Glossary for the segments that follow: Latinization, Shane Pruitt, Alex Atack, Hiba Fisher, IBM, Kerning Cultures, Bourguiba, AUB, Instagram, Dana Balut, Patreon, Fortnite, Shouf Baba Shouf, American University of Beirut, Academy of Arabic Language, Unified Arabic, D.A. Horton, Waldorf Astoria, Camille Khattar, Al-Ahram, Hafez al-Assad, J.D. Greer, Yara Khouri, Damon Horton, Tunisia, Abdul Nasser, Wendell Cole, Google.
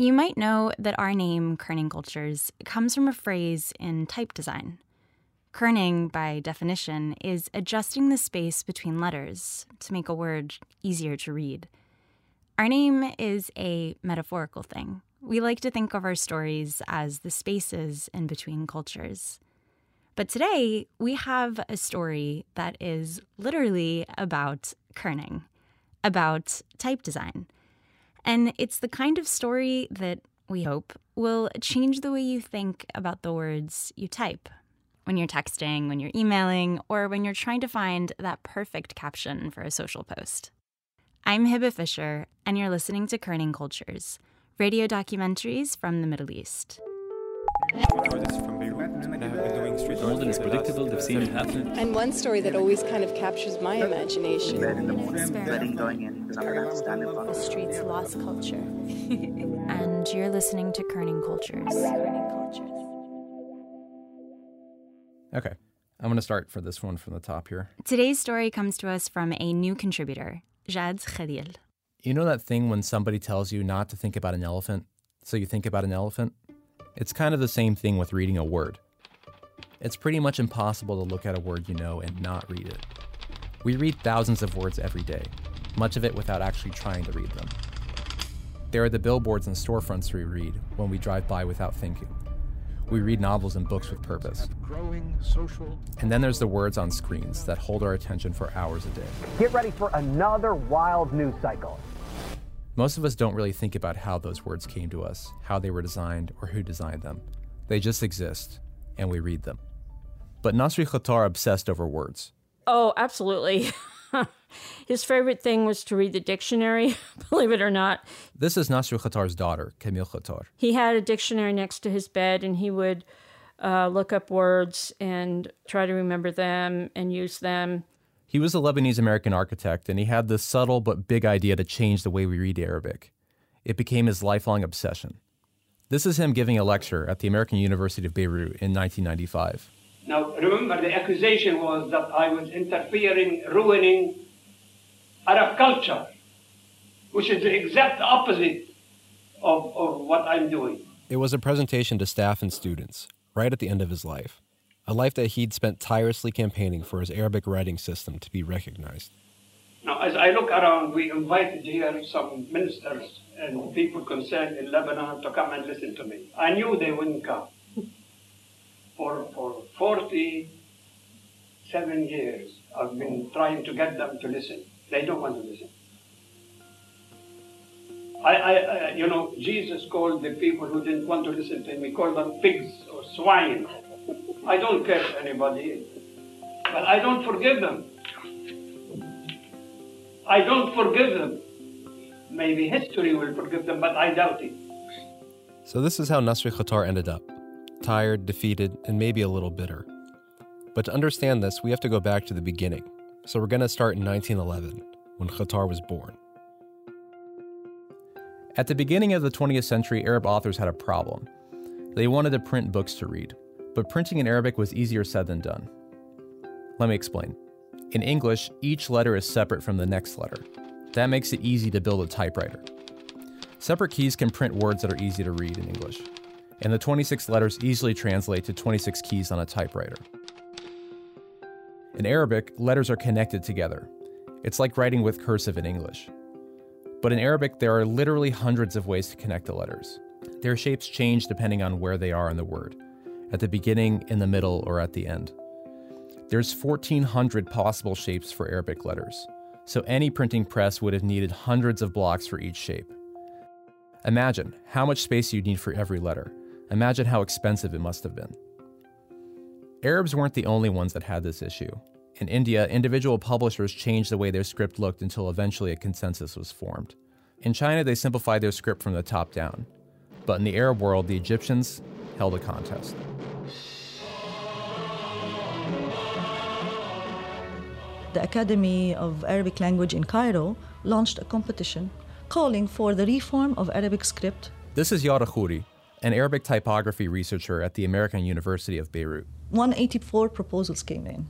You might know that our name, Kerning Cultures, comes from a phrase in type design. Kerning, by definition, is adjusting the space between letters to make a word easier to read. Our name is a metaphorical thing. We like to think of our stories as the spaces in between cultures. But today, we have a story that is literally about kerning, about type design. And it's the kind of story that we hope will change the way you think about the words you type when you're texting, when you're emailing, or when you're trying to find that perfect caption for a social post. I'm Hiba Fisher, and you're listening to Kerning Cultures, radio documentaries from the Middle East. More than is predictable, they've seen it happen. And one story that always kind of captures my imagination. The streets lost culture. And you're listening to Kerning Cultures. Okay, I'm going to start for this one from the top here. Today's story comes to us from a new contributor, Jad Khalil. You know that thing when somebody tells you not to think about an elephant, so you think about an elephant? It's kind of the same thing with reading a word. It's pretty much impossible to look at a word you know and not read it. We read thousands of words every day, much of it without actually trying to read them. There are the billboards and storefronts we read when we drive by without thinking. We read novels and books with purpose. And then there's the words on screens that hold our attention for hours a day. Get ready for another wild news cycle. Most of us don't really think about how those words came to us, how they were designed, or who designed them. They just exist, and we read them. But Nasri Khattar obsessed over words. Oh, absolutely. His favorite thing was to read the dictionary, believe it or not. This is Nasri Khattar's daughter, Camille Khattar. He had a dictionary next to his bed, and he would look up words and try to remember them and use them. He was a Lebanese-American architect, and he had this subtle but big idea to change the way we read Arabic. It became his lifelong obsession. This is him giving a lecture at the American University of Beirut in 1995. Now, remember, the accusation was that I was interfering, ruining Arab culture, which is the exact opposite of what I'm doing. It was a presentation to staff and students, right at the end of his life. A life that he'd spent tirelessly campaigning for his Arabic writing system to be recognized. Now, as I look around, we invited here some ministers and people concerned in Lebanon to come and listen to me. I knew they wouldn't come. For 47 years, I've been trying to get them to listen. They don't want to listen. I Jesus called the people who didn't want to listen to him, he called them pigs or swine. I don't care if anybody is, but I don't forgive them. I don't forgive them. Maybe history will forgive them, but I doubt it. So this is how Nasri Khattar ended up, tired, defeated, and maybe a little bitter. But to understand this, we have to go back to the beginning. So we're going to start in 1911, when Khattar was born. At the beginning of the 20th century, Arab authors had a problem. They wanted to print books to read. But printing in Arabic was easier said than done. Let me explain. In English, each letter is separate from the next letter. That makes it easy to build a typewriter. Separate keys can print words that are easy to read in English, and the 26 letters easily translate to 26 keys on a typewriter. In Arabic, letters are connected together. It's like writing with cursive in English. But in Arabic, there are literally hundreds of ways to connect the letters. Their shapes change depending on where they are in the word. At the beginning, in the middle, or at the end. There's 1,400 possible shapes for Arabic letters, so any printing press would have needed hundreds of blocks for each shape. Imagine how much space you'd need for every letter. Imagine how expensive it must have been. Arabs weren't the only ones that had this issue. In India, individual publishers changed the way their script looked until eventually a consensus was formed. In China, they simplified their script from the top down. But in the Arab world, the Egyptians held a contest. The Academy of Arabic Language in Cairo launched a competition calling for the reform of Arabic script. This is Yara Khouri, an Arabic typography researcher at the American University of Beirut. 184 proposals came in,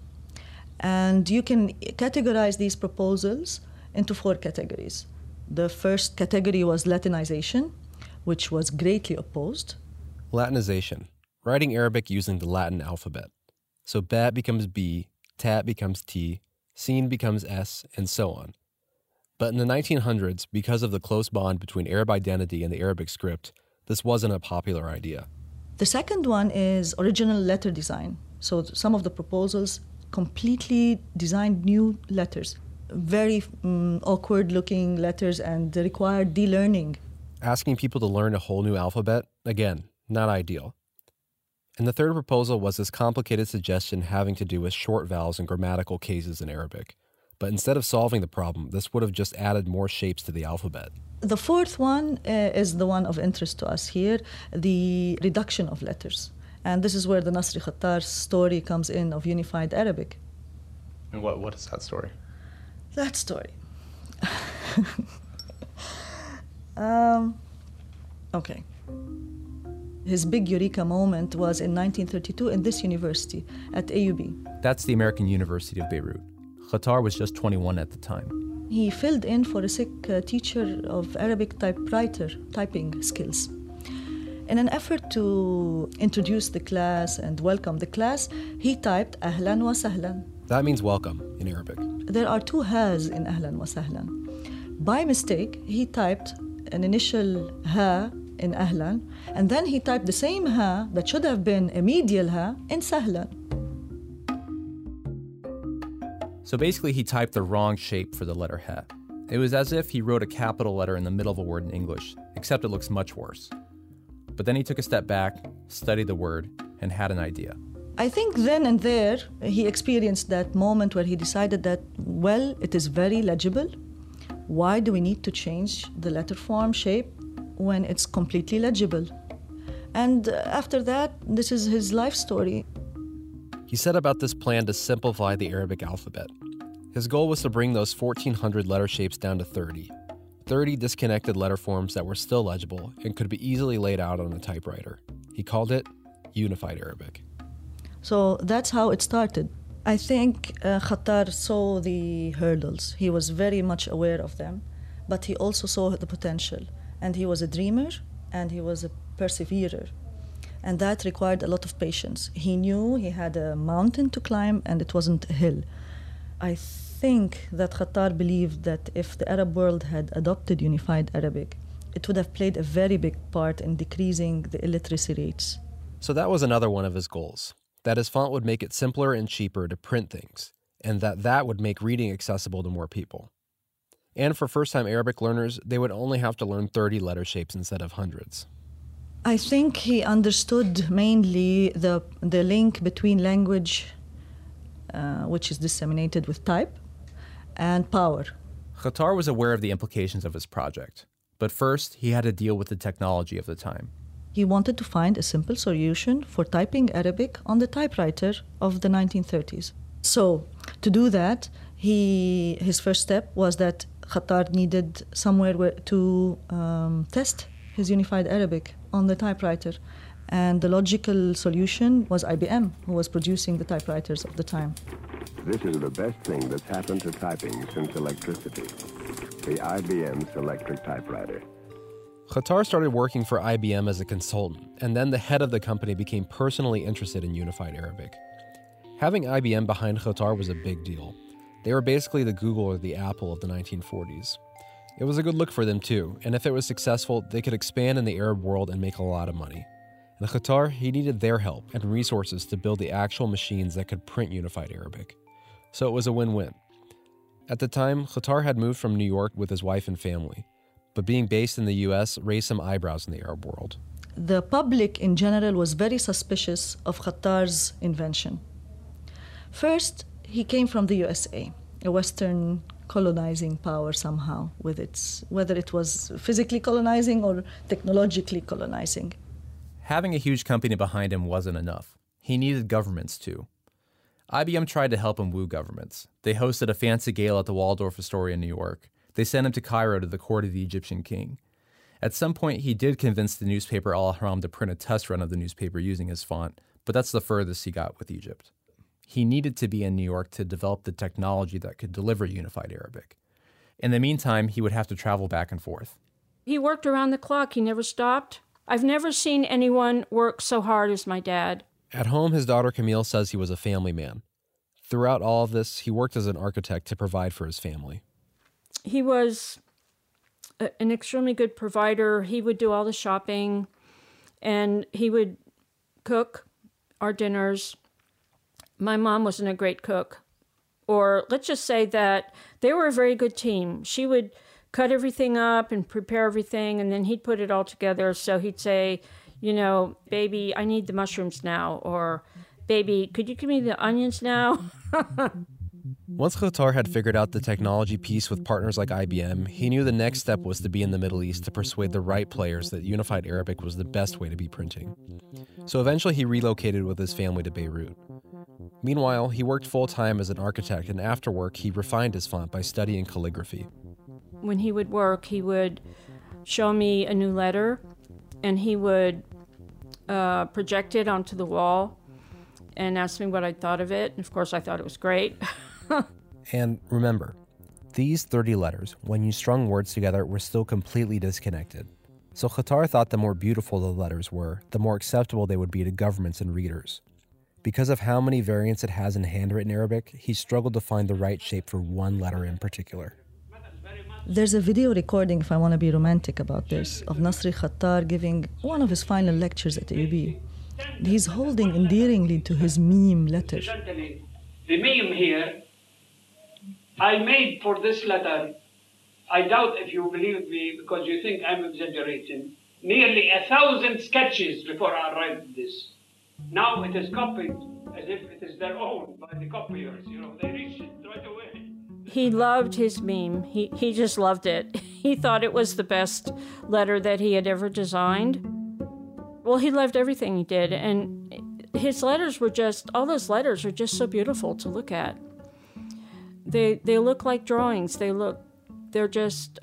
and you can categorize these proposals into 4 categories. The first category was Latinization, which was greatly opposed. Latinization, writing Arabic using the Latin alphabet. So bat becomes b, tat becomes t, seen becomes s, and so on. But in the 1900s, because of the close bond between Arab identity and the Arabic script, this wasn't a popular idea. The second one is original letter design. So some of the proposals completely designed new letters, very awkward-looking letters, and required de-learning. Asking people to learn a whole new alphabet, again, not ideal. And the third proposal was this complicated suggestion having to do with short vowels and grammatical cases in Arabic. But instead of solving the problem, this would have just added more shapes to the alphabet. The fourth one is the one of interest to us here, the reduction of letters. And this is where the Nasri Khattar story comes in of Unified Arabic. And what is that story? That story. Okay. His big eureka moment was in 1932 in this university at AUB. That's the American University of Beirut. Khattar was just 21 at the time. He filled in for a sick teacher of Arabic typing skills. In an effort to introduce the class and welcome the class, he typed Ahlan wa Sahlan. That means welcome in Arabic. There are two ha's in Ahlan wa Sahlan. By mistake, he typed an initial ha in Ahlan, and then he typed the same ha that should have been a medial ha in Sahlan. So basically, he typed the wrong shape for the letter ha. It was as if he wrote a capital letter in the middle of a word in English, except it looks much worse. But then he took a step back, studied the word, and had an idea. I think then and there, he experienced that moment where he decided that, well, it is very legible. Why do we need to change the letter form shape when it's completely legible? And after that, this is his life story. He set about this plan to simplify the Arabic alphabet. His goal was to bring those 1,400 letter shapes down to 30. 30 disconnected letter forms that were still legible and could be easily laid out on a typewriter. He called it Unified Arabic. So that's how it started. I think Khattar saw the hurdles. He was very much aware of them, but he also saw the potential. And he was a dreamer, and he was a perseverer. And that required a lot of patience. He knew he had a mountain to climb, and it wasn't a hill. I think that Khattar believed that if the Arab world had adopted Unified Arabic, it would have played a very big part in decreasing the illiteracy rates. So that was another one of his goals, that his font would make it simpler and cheaper to print things, and that would make reading accessible to more people. And for first-time Arabic learners, they would only have to learn 30 letter shapes instead of hundreds. I think he understood mainly the link between language, which is disseminated with type, and power. Khattar was aware of the implications of his project, but first he had to deal with the technology of the time. He wanted to find a simple solution for typing Arabic on the typewriter of the 1930s. So to do that, his first step was that Khattar needed somewhere to test his Unified Arabic on the typewriter. And the logical solution was IBM, who was producing the typewriters of the time. This is the best thing that's happened to typing since electricity, the IBM's electric typewriter. Khattar started working for IBM as a consultant, and then the head of the company became personally interested in Unified Arabic. Having IBM behind Khattar was a big deal. They were basically the Google or the Apple of the 1940s. It was a good look for them too, and if it was successful, they could expand in the Arab world and make a lot of money. And Khattar, he needed their help and resources to build the actual machines that could print Unified Arabic. So it was a win-win. At the time, Khattar had moved from New York with his wife and family, but being based in the U.S. raised some eyebrows in the Arab world. The public in general was very suspicious of Khattar's invention. First, he came from the USA, a Western colonizing power somehow, with its, whether it was physically colonizing or technologically colonizing. Having a huge company behind him wasn't enough. He needed governments, too. IBM tried to help him woo governments. They hosted a fancy gala at the Waldorf Astoria in New York. They sent him to Cairo to the court of the Egyptian king. At some point, he did convince the newspaper Al-Ahram to print a test run of the newspaper using his font, but that's the furthest he got with Egypt. He needed to be in New York to develop the technology that could deliver Unified Arabic. In the meantime, he would have to travel back and forth. He worked around the clock. He never stopped. I've never seen anyone work so hard as my dad. At home, his daughter Camille says he was a family man. Throughout all of this, he worked as an architect to provide for his family. He was an extremely good provider. He would do all the shopping, and he would cook our dinners. My mom wasn't a great cook. Or let's just say that they were a very good team. She would cut everything up and prepare everything, and then he'd put it all together. So he'd say, you know, baby, I need the mushrooms now, or baby, could you give me the onions now? Once Khattar had figured out the technology piece with partners like IBM, he knew the next step was to be in the Middle East to persuade the right players that Unified Arabic was the best way to be printing. So eventually he relocated with his family to Beirut. Meanwhile, he worked full-time as an architect, and after work, he refined his font by studying calligraphy. When he would work, he would show me a new letter, and he would project it onto the wall and ask me what I thought of it. And of course, I thought it was great. And remember, these 30 letters, when you strung words together, were still completely disconnected. So Khattar thought the more beautiful the letters were, the more acceptable they would be to governments and readers. Because of how many variants it has in handwritten Arabic, he struggled to find the right shape for one letter in particular. There's a video recording, if I want to be romantic about this, of Nasri Khattar giving one of his final lectures at AUB. He's holding endearingly to his meme letter. The meme here, I made for this letter, I doubt if you believe me because you think I'm exaggerating, nearly 1,000 sketches before I arrived at this. Now it is copied as if it is their own by the copiers, you know, they reach it right away. He loved his meme. He just loved it. He thought it was the best letter that he had ever designed. Well, he loved everything he did, and his letters were just, all those letters are just so beautiful to look at. They look like drawings. They're just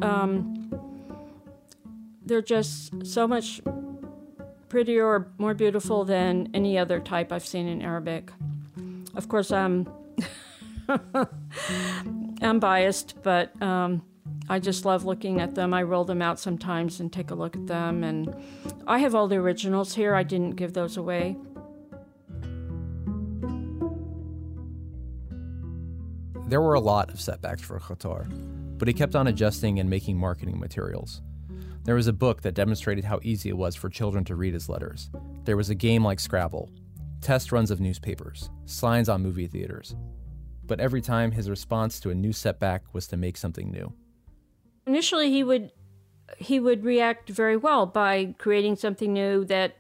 so much prettier or more beautiful than any other type I've seen in Arabic. Of course, I'm biased, but I just love looking at them. I roll them out sometimes and take a look at them. And I have all the originals here. I didn't give those away. There were a lot of setbacks for Khattar, but he kept on adjusting and making marketing materials. There was a book that demonstrated how easy it was for children to read his letters. There was a game like Scrabble, test runs of newspapers, signs on movie theaters. But every time, his response to a new setback was to make something new. Initially, he would react very well by creating something new that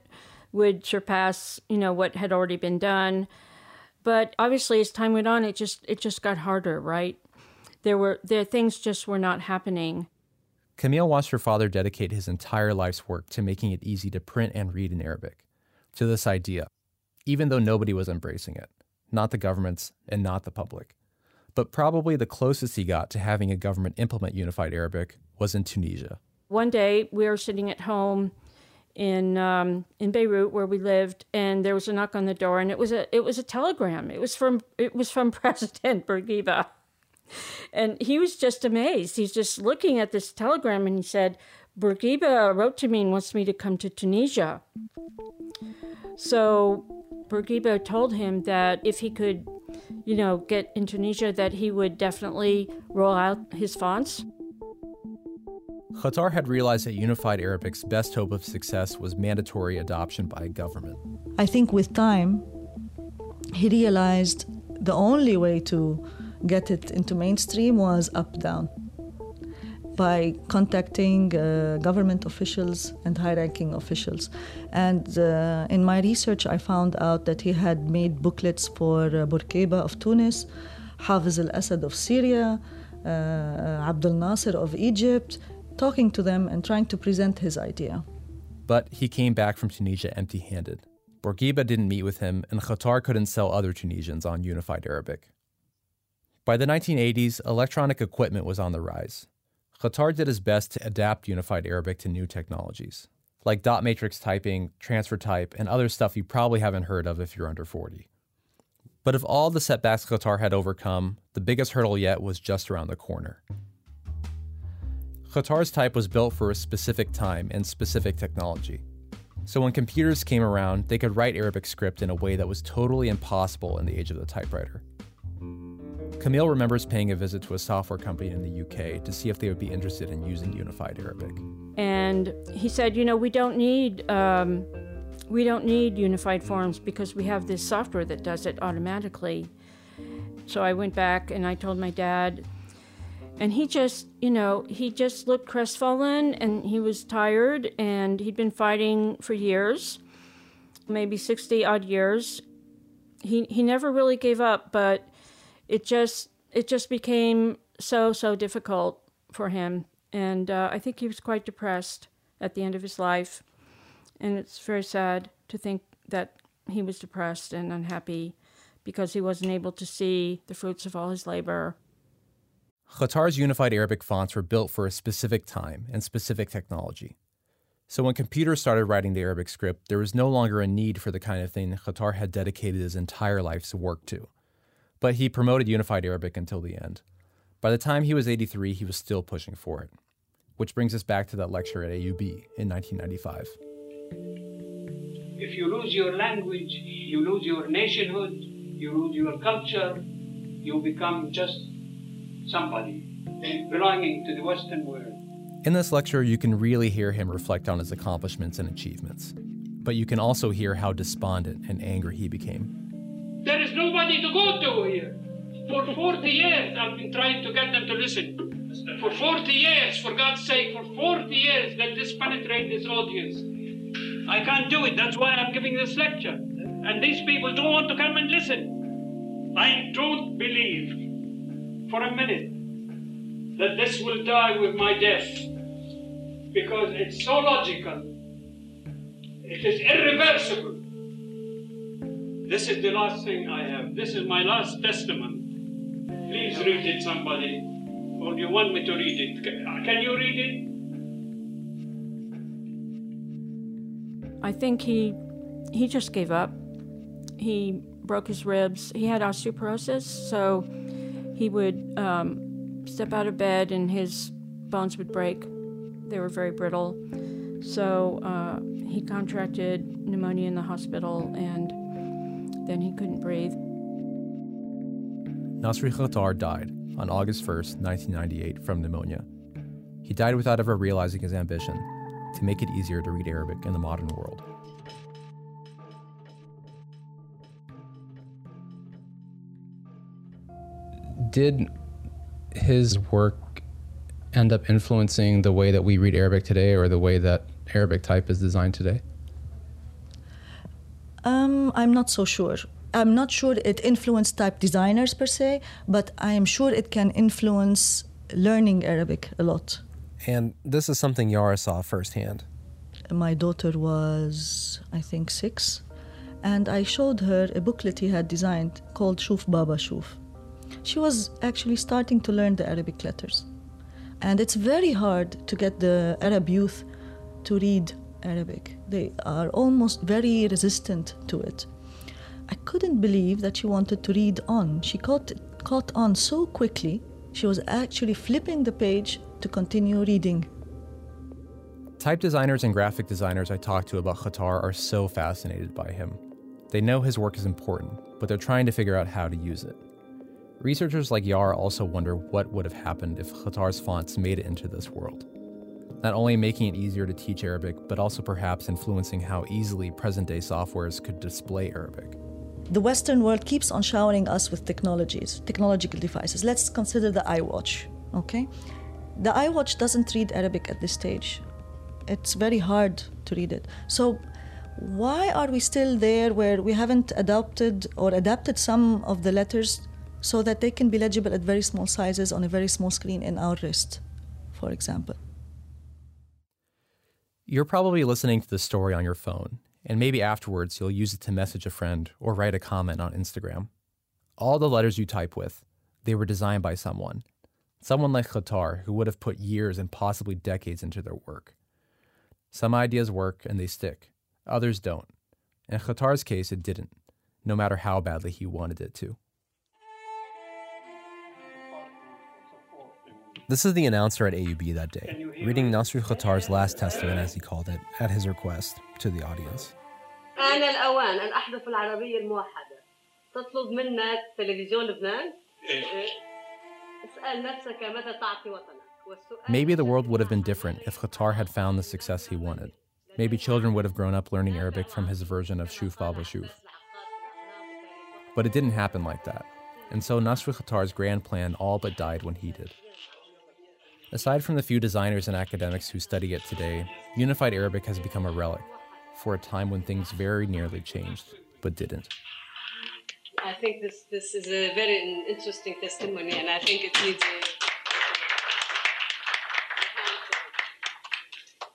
would surpass, you know, what had already been done. But obviously, as time went on, it just got harder, right? There things just were not happening. Camille watched her father dedicate his entire life's work to making it easy to print and read in Arabic, to this idea, even though nobody was embracing it. Not the governments, and not the public. But probably the closest he got to having a government implement Unified Arabic was in Tunisia. One day, we were sitting at home in Beirut, where we lived, and there was a knock on the door, and it was a telegram. It was from President Bourguiba. And he was just amazed. He's just looking at this telegram, and he said, Bourguiba wrote to me and wants me to come to Tunisia. So Bourguiba told him that if he could, you know, get in Tunisia, that he would definitely roll out his fonts. Khattar had realized that Unified Arabic's best hope of success was mandatory adoption by government. I think with time, he realized the only way to get it into mainstream was up-down, by contacting government officials and high-ranking officials. And in my research, I found out that he had made booklets for Bourguiba of Tunis, Hafez al-Assad of Syria, Abdul Nasser of Egypt, talking to them and trying to present his idea. But he came back from Tunisia empty-handed. Bourguiba didn't meet with him, and Khattar couldn't sell other Tunisians on Unified Arabic. By the 1980s, electronic equipment was on the rise. Khattar did his best to adapt Unified Arabic to new technologies, like dot matrix typing, transfer type, and other stuff you probably haven't heard of if you're under 40. But of all the setbacks Khattar had overcome, the biggest hurdle yet was just around the corner. Khattar's type was built for a specific time and specific technology. So when computers came around, they could write Arabic script in a way that was totally impossible in the age of the typewriter. Camille remembers paying a visit to a software company in the UK to see if they would be interested in using Unified Arabic. And he said, you know, we don't need unified forms because we have this software that does it automatically. So I went back and I told my dad, and he just looked crestfallen, and he was tired, and he'd been fighting for years, maybe 60 odd years. He never really gave up, but it just became so difficult for him. And I think he was quite depressed at the end of his life. And it's very sad to think that he was depressed and unhappy because he wasn't able to see the fruits of all his labor. Khattar's Unified Arabic fonts were built for a specific time and specific technology. So when computers started writing the Arabic script, there was no longer a need for the kind of thing Khattar had dedicated his entire life's work to. But he promoted Unified Arabic until the end. By the time he was 83, he was still pushing for it. Which brings us back to that lecture at AUB in 1995. If you lose your language, you lose your nationhood, you lose your culture, you become just somebody belonging to the Western world. In this lecture, you can really hear him reflect on his accomplishments and achievements. But you can also hear how despondent and angry he became. There is nobody to go to here. For 40 years, I've been trying to get them to listen. For 40 years, for God's sake, for 40 years, let this penetrate this audience. I can't do it. That's why I'm giving this lecture. And these people don't want to come and listen. I don't believe for a minute that this will die with my death, because it's so logical. It is irreversible. This is the last thing I have. This is my last testament. Please read it, somebody. Or do you want me to read it? Can you read it? I think he just gave up. He broke his ribs. He had osteoporosis, so he would step out of bed and his bones would break. They were very brittle. So he contracted pneumonia in the hospital, and then he couldn't breathe. Nasri Khattar died on August 1st, 1998, from pneumonia. He died without ever realizing his ambition to make it easier to read Arabic in the modern world. Did his work end up influencing the way that we read Arabic today, or the way that Arabic type is designed today? I'm not so sure. I'm not sure it influenced type designers per se, but I am sure it can influence learning Arabic a lot. And this is something Yara saw firsthand. My daughter was, I think, 6, and I showed her a booklet he had designed called Shouf Baba Shouf. She was actually starting to learn the Arabic letters. And it's very hard to get the Arab youth to read Arabic. They are almost very resistant to it. I couldn't believe that she wanted to read on. She caught on so quickly, she was actually flipping the page to continue reading. Type designers and graphic designers I talked to about Khattar are so fascinated by him. They know his work is important, but they're trying to figure out how to use it. Researchers like Yara also wonder what would have happened if Khattar's fonts made it into this world. Not only making it easier to teach Arabic, but also perhaps influencing how easily present-day softwares could display Arabic. The Western world keeps on showering us with technological devices. Let's consider the iWatch, okay? The iWatch doesn't read Arabic at this stage. It's very hard to read it. So why are we still there where we haven't adapted some of the letters so that they can be legible at very small sizes on a very small screen in our wrist, for example? You're probably listening to the story on your phone, and maybe afterwards you'll use it to message a friend or write a comment on Instagram. All the letters you type with, they were designed by someone. Someone like Khattar, who would have put years and possibly decades into their work. Some ideas work and they stick. Others don't. In Khattar's case, it didn't, no matter how badly he wanted it to. This is the announcer at AUB that day, reading Nasri Khattar's last testament, as he called it, at his request, to the audience. Maybe the world would have been different if Khattar had found the success he wanted. Maybe children would have grown up learning Arabic from his version of Shouf Baba Shouf. But it didn't happen like that. And so Nasri Khattar's grand plan all but died when he did. Aside from the few designers and academics who study it today, Unified Arabic has become a relic for a time when things very nearly changed, but didn't. I think this is a very interesting testimony, and I think it needs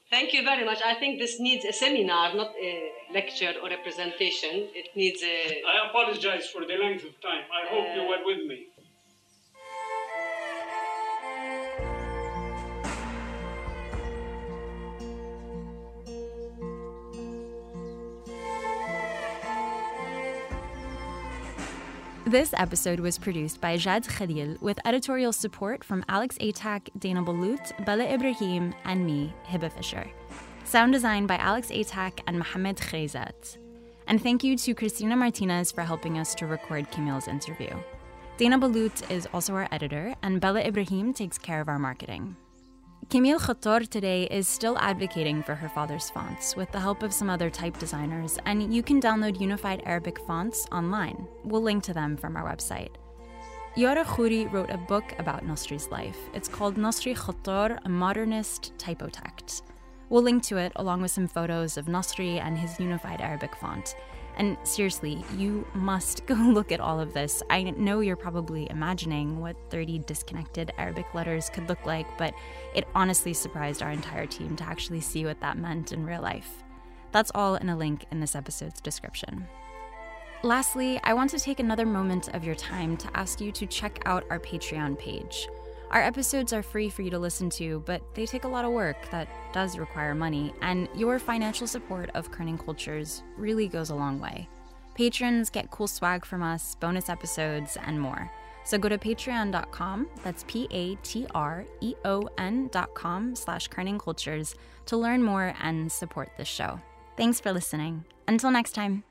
Thank you very much. I think this needs a seminar, not a lecture or a presentation. It needs a... I apologize for the length of time. I hope you were with me. This episode was produced by Jad Khalil with editorial support from Alex Atack, Dana Balut, Bella Ibrahim, and me, Hiba Fisher. Sound design by Alex Atack and Mohamed Khreizat. And thank you to Christina Martinez for helping us to record Camille's interview. Dana Balut is also our editor, and Bella Ibrahim takes care of our marketing. Camille Khattar today is still advocating for her father's fonts with the help of some other type designers, and you can download Unified Arabic fonts online. We'll link to them from our website. Yara Khouri wrote a book about Nasri's life. It's called Nasri Khattar: A Modernist Typotect. We'll link to it along with some photos of Nasri and his Unified Arabic font. And seriously, you must go look at all of this. I know you're probably imagining what 30 disconnected Arabic letters could look like, but it honestly surprised our entire team to actually see what that meant in real life. That's all in a link in this episode's description. Lastly, I want to take another moment of your time to ask you to check out our Patreon page. Our episodes are free for you to listen to, but they take a lot of work that does require money, and your financial support of Kerning Cultures really goes a long way. Patrons get cool swag from us, bonus episodes, and more. So go to patreon.com, that's patreon.com/Kerning Cultures to learn more and support this show. Thanks for listening. Until next time.